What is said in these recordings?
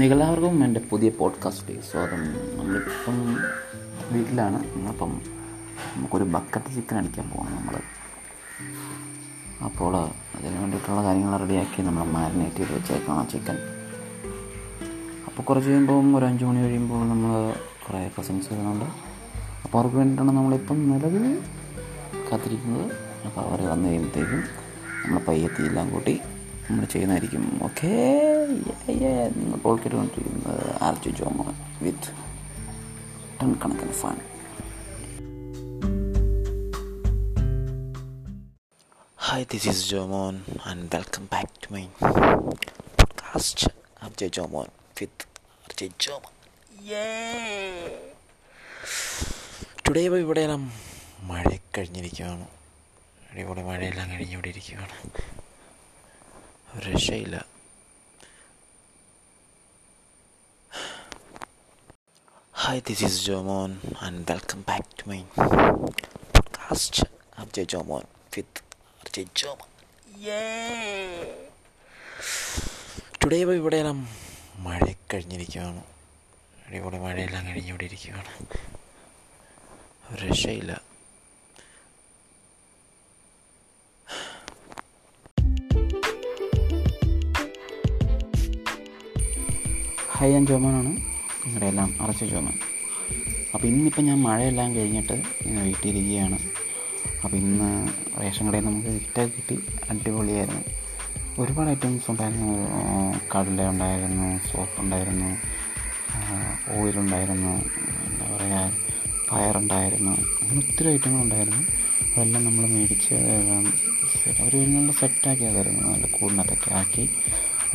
നിങ്ങളെല്ലാവർക്കും എൻ്റെ പുതിയ പോഡ്കാസ്റ്റ് സ്വാഗതം. നമ്മളിപ്പം വീട്ടിലാണ്, നമ്മളിപ്പം നമുക്കൊരു ബക്കറ്റ് ചിക്കൻ അടിക്കാൻ പോകണം നമ്മൾ. അപ്പോൾ അതിന് വേണ്ടിയിട്ടുള്ള കാര്യങ്ങൾ റെഡിയാക്കി നമ്മൾ മാരിനേറ്റ് ചെയ്ത് വെച്ചേക്കണം ചിക്കൻ. അപ്പോൾ കുറച്ച് കഴിയുമ്പം ഒരു 5 മണി കഴിയുമ്പോൾ നമ്മൾ കുറേ കസിൻസ് വരുന്നുണ്ട്. അപ്പോൾ അവർക്ക് വേണ്ടിയിട്ടാണ് നമ്മളിപ്പം നിലവിൽ കാത്തിരിക്കുന്നത്. അപ്പോൾ അവർ വന്നു കഴിയുമ്പോഴത്തേക്കും നമ്മൾ പയ്യെ തീയെല്ലാം കൂട്ടി നമ്മൾ ചെയ്യുന്നതായിരിക്കും. ഓക്കെ, നിങ്ങൾ കോൾ കേട്ടുകൊണ്ടിരിക്കുന്നത് RJ Jomon വിത്ത് ടൺ കണക്കിന് fan. Hi, this is Jomon and welcome back to my podcast RJ Jomon with RJ Jomon. Today ഇവിടെയെല്ലാം മഴ കഴിഞ്ഞിരിക്കുകയാണ്, അടിപൊളി മഴയെല്ലാം കഴിഞ്ഞിവിടെ ഇരിക്കുകയാണ്, ഒരു രക്ഷയില്ല. Hi, this is Jomon and welcome back to my podcast RJ Jomon with RJ Jomon. Today ഇവിടെയെല്ലാം മഴ കഴിഞ്ഞിരിക്കുകയാണ്, അടിപൊളി മഴയെല്ലാം കഴിഞ്ഞിവിടെ ഇരിക്കുകയാണ്, ഒരു രക്ഷയില്ല. ഹായ്, ഞാൻ ജോമോനാണ്, നിങ്ങളുടെ എല്ലാം RJ Jomon. അപ്പോൾ ഇന്നിപ്പോൾ ഞാൻ മഴയെല്ലാം കഴിഞ്ഞിട്ട് ഇന്ന് വീട്ടിലിരിക്കുകയാണ്. അപ്പോൾ ഇന്ന് റേഷൻ കടയിൽ നമുക്ക് ഗിഫ്റ്റൊക്കെ കിട്ടി, അടിപൊളിയായിരുന്നു. ഒരുപാട് ഐറ്റംസ് ഉണ്ടായിരുന്നു. കടല ഉണ്ടായിരുന്നു, സോപ്പ് ഉണ്ടായിരുന്നു, ഓയിലുണ്ടായിരുന്നു, എന്താ പറയുക, പയറുണ്ടായിരുന്നു, അങ്ങനെ ഒത്തിരി ഐറ്റങ്ങളുണ്ടായിരുന്നു. അതെല്ലാം നമ്മൾ മേടിച്ച് അവർ നല്ല സെറ്റാക്കി അതായിരുന്നു, നല്ല കൂടിനകത്തൊക്കെ ആക്കി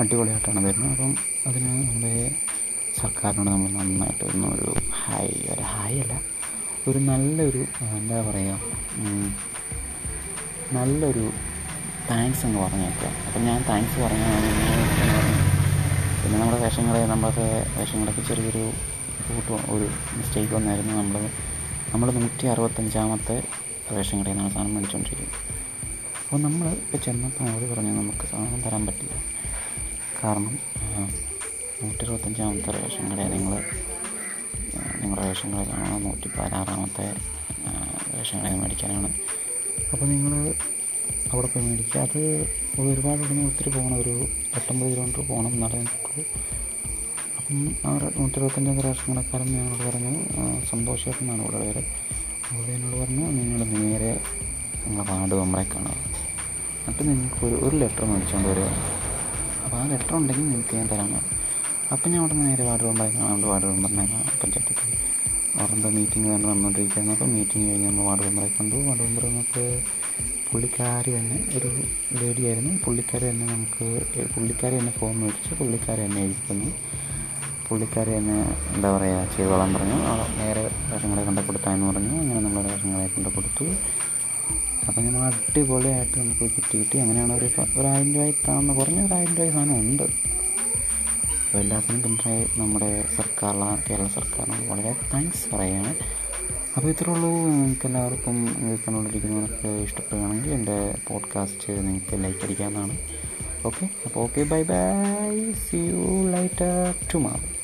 അടിപൊളിയായിട്ടാണ് വരുന്നത്. അപ്പം അതിന് നമ്മുടെ സർക്കാരിനോട് നമ്മൾ നന്നായിട്ടൊന്നും ഒരു ഹായ് അല്ല ഒരു നല്ലൊരു എന്താ പറയുക നല്ലൊരു താങ്ക്സ് എന്ന് പറഞ്ഞേക്കുക. അപ്പം ഞാൻ താങ്ക്സ് പറഞ്ഞാൽ പിന്നെ നമ്മുടെ റേഷൻ കടയ്ക്ക് ചെറിയൊരു ഒരു മിസ്റ്റേക്ക് വന്നായിരുന്നു. നമ്മൾ 165-ാമത്തെ റേഷൻ കടയിൽ നിന്നാണ് സാധനം മേടിച്ചുകൊണ്ടിരിക്കുന്നത്. അപ്പോൾ നമ്മൾ ഇപ്പോൾ ചെന്നപ്പോൾ അവർ പറഞ്ഞു നമുക്ക് സാധനം തരാൻ പറ്റില്ല, കാരണം 165-ാമത്തെ റേഷൻ കടയിൽ നിങ്ങളുടെ റേഷൻ കടയിലാണ് 116-ാമത്തെ റേഷൻ കടയിൽ മേടിക്കാനാണ്. അപ്പോൾ നിങ്ങൾ അവിടെ പോയി മേടിക്കുക. അത് ഒരുപാട് ഇവിടെ നിന്ന് ഒത്തിരി പോകണം, ഒരു 80 കിലോമീറ്റർ പോകണം എന്നാലേ നമുക്ക്. അപ്പം ആ 165-ാമത്തെ റേഷൻ കടക്കാരൻ ഞങ്ങളോട് പറഞ്ഞു, സന്തോഷമായിട്ടെന്നാണ് ഇവിടെ പേര്, അവിടെ എന്നോട് പറഞ്ഞു നിങ്ങൾ നേരെ നിങ്ങളുടെ വാർഡ് മെമ്പറേക്കാണ്, എന്നിട്ട് നിങ്ങൾക്ക് ഒരു ലെറ്റർ മേടിച്ചുകൊണ്ട് വരിക, അപ്പോൾ ആ ലെറ്റർ ഉണ്ടെങ്കിൽ നിങ്ങൾക്ക് ഞാൻ തരാൻ പറ്റും. അപ്പം ഞാൻ അവിടെ നേരെ വാർഡ് മെമ്പറേക്കാണ്, അവിടെ വാർഡ് മെമ്പറിനെ പഞ്ചായത്തേക്ക് അവരെന്താ മീറ്റിംഗ് തന്നെ നടന്നുകൊണ്ടിരിക്കുകയാണ്. അപ്പോൾ മീറ്റിംഗ് കഴിഞ്ഞ് നമ്മൾ വാർഡ് മെമ്പറെ കണ്ടു. വാർഡ് മെമ്പർ നമുക്ക് പുള്ളിക്കാരി തന്നെ, ഒരു ലേഡിയായിരുന്നു, പുള്ളിക്കാരി തന്നെ ഫോം മേടിച്ച് പുള്ളിക്കാരി തന്നെ എഴുതിക്കുന്നു, പുള്ളിക്കാരി തന്നെ എന്താ പറയുക ചെയ്തോളാൻ പറഞ്ഞു. നേരെ റേഷങ്ങളെ കൊണ്ട് കൊടുത്താന്ന് പറഞ്ഞു. അങ്ങനെ നമ്മൾ റേഷങ്ങളെ കൊണ്ട് കൊടുത്തു. അപ്പം നമ്മൾ അടിപൊളിയായിട്ട് നമുക്ക് കിട്ടി. അങ്ങനെയാണ് ഒരു 1000 രൂപ കുറഞ്ഞ 1000 രൂപ സാധനം ഉണ്ട്. അപ്പോൾ എല്ലാത്തിനും പിന്തുണ നമ്മുടെ സർക്കാരിലാണ്, കേരള സർക്കാരിന് വളരെ താങ്ക്സ് പറയുകയാണ്. അപ്പോൾ ഇത്രേ ഉള്ളൂ. നിങ്ങൾക്ക് എല്ലാവർക്കും കണ്ടുകൊണ്ടിരിക്കുന്നവർക്ക് ഇഷ്ടപ്പെടുകയാണെങ്കിൽ എൻ്റെ പോഡ്കാസ്റ്റ് നിങ്ങൾക്ക് ലൈക്ക് അടിക്കാവുന്നതാണ്. ഓക്കെ, അപ്പോൾ okay, bye bye, see you later tomorrow.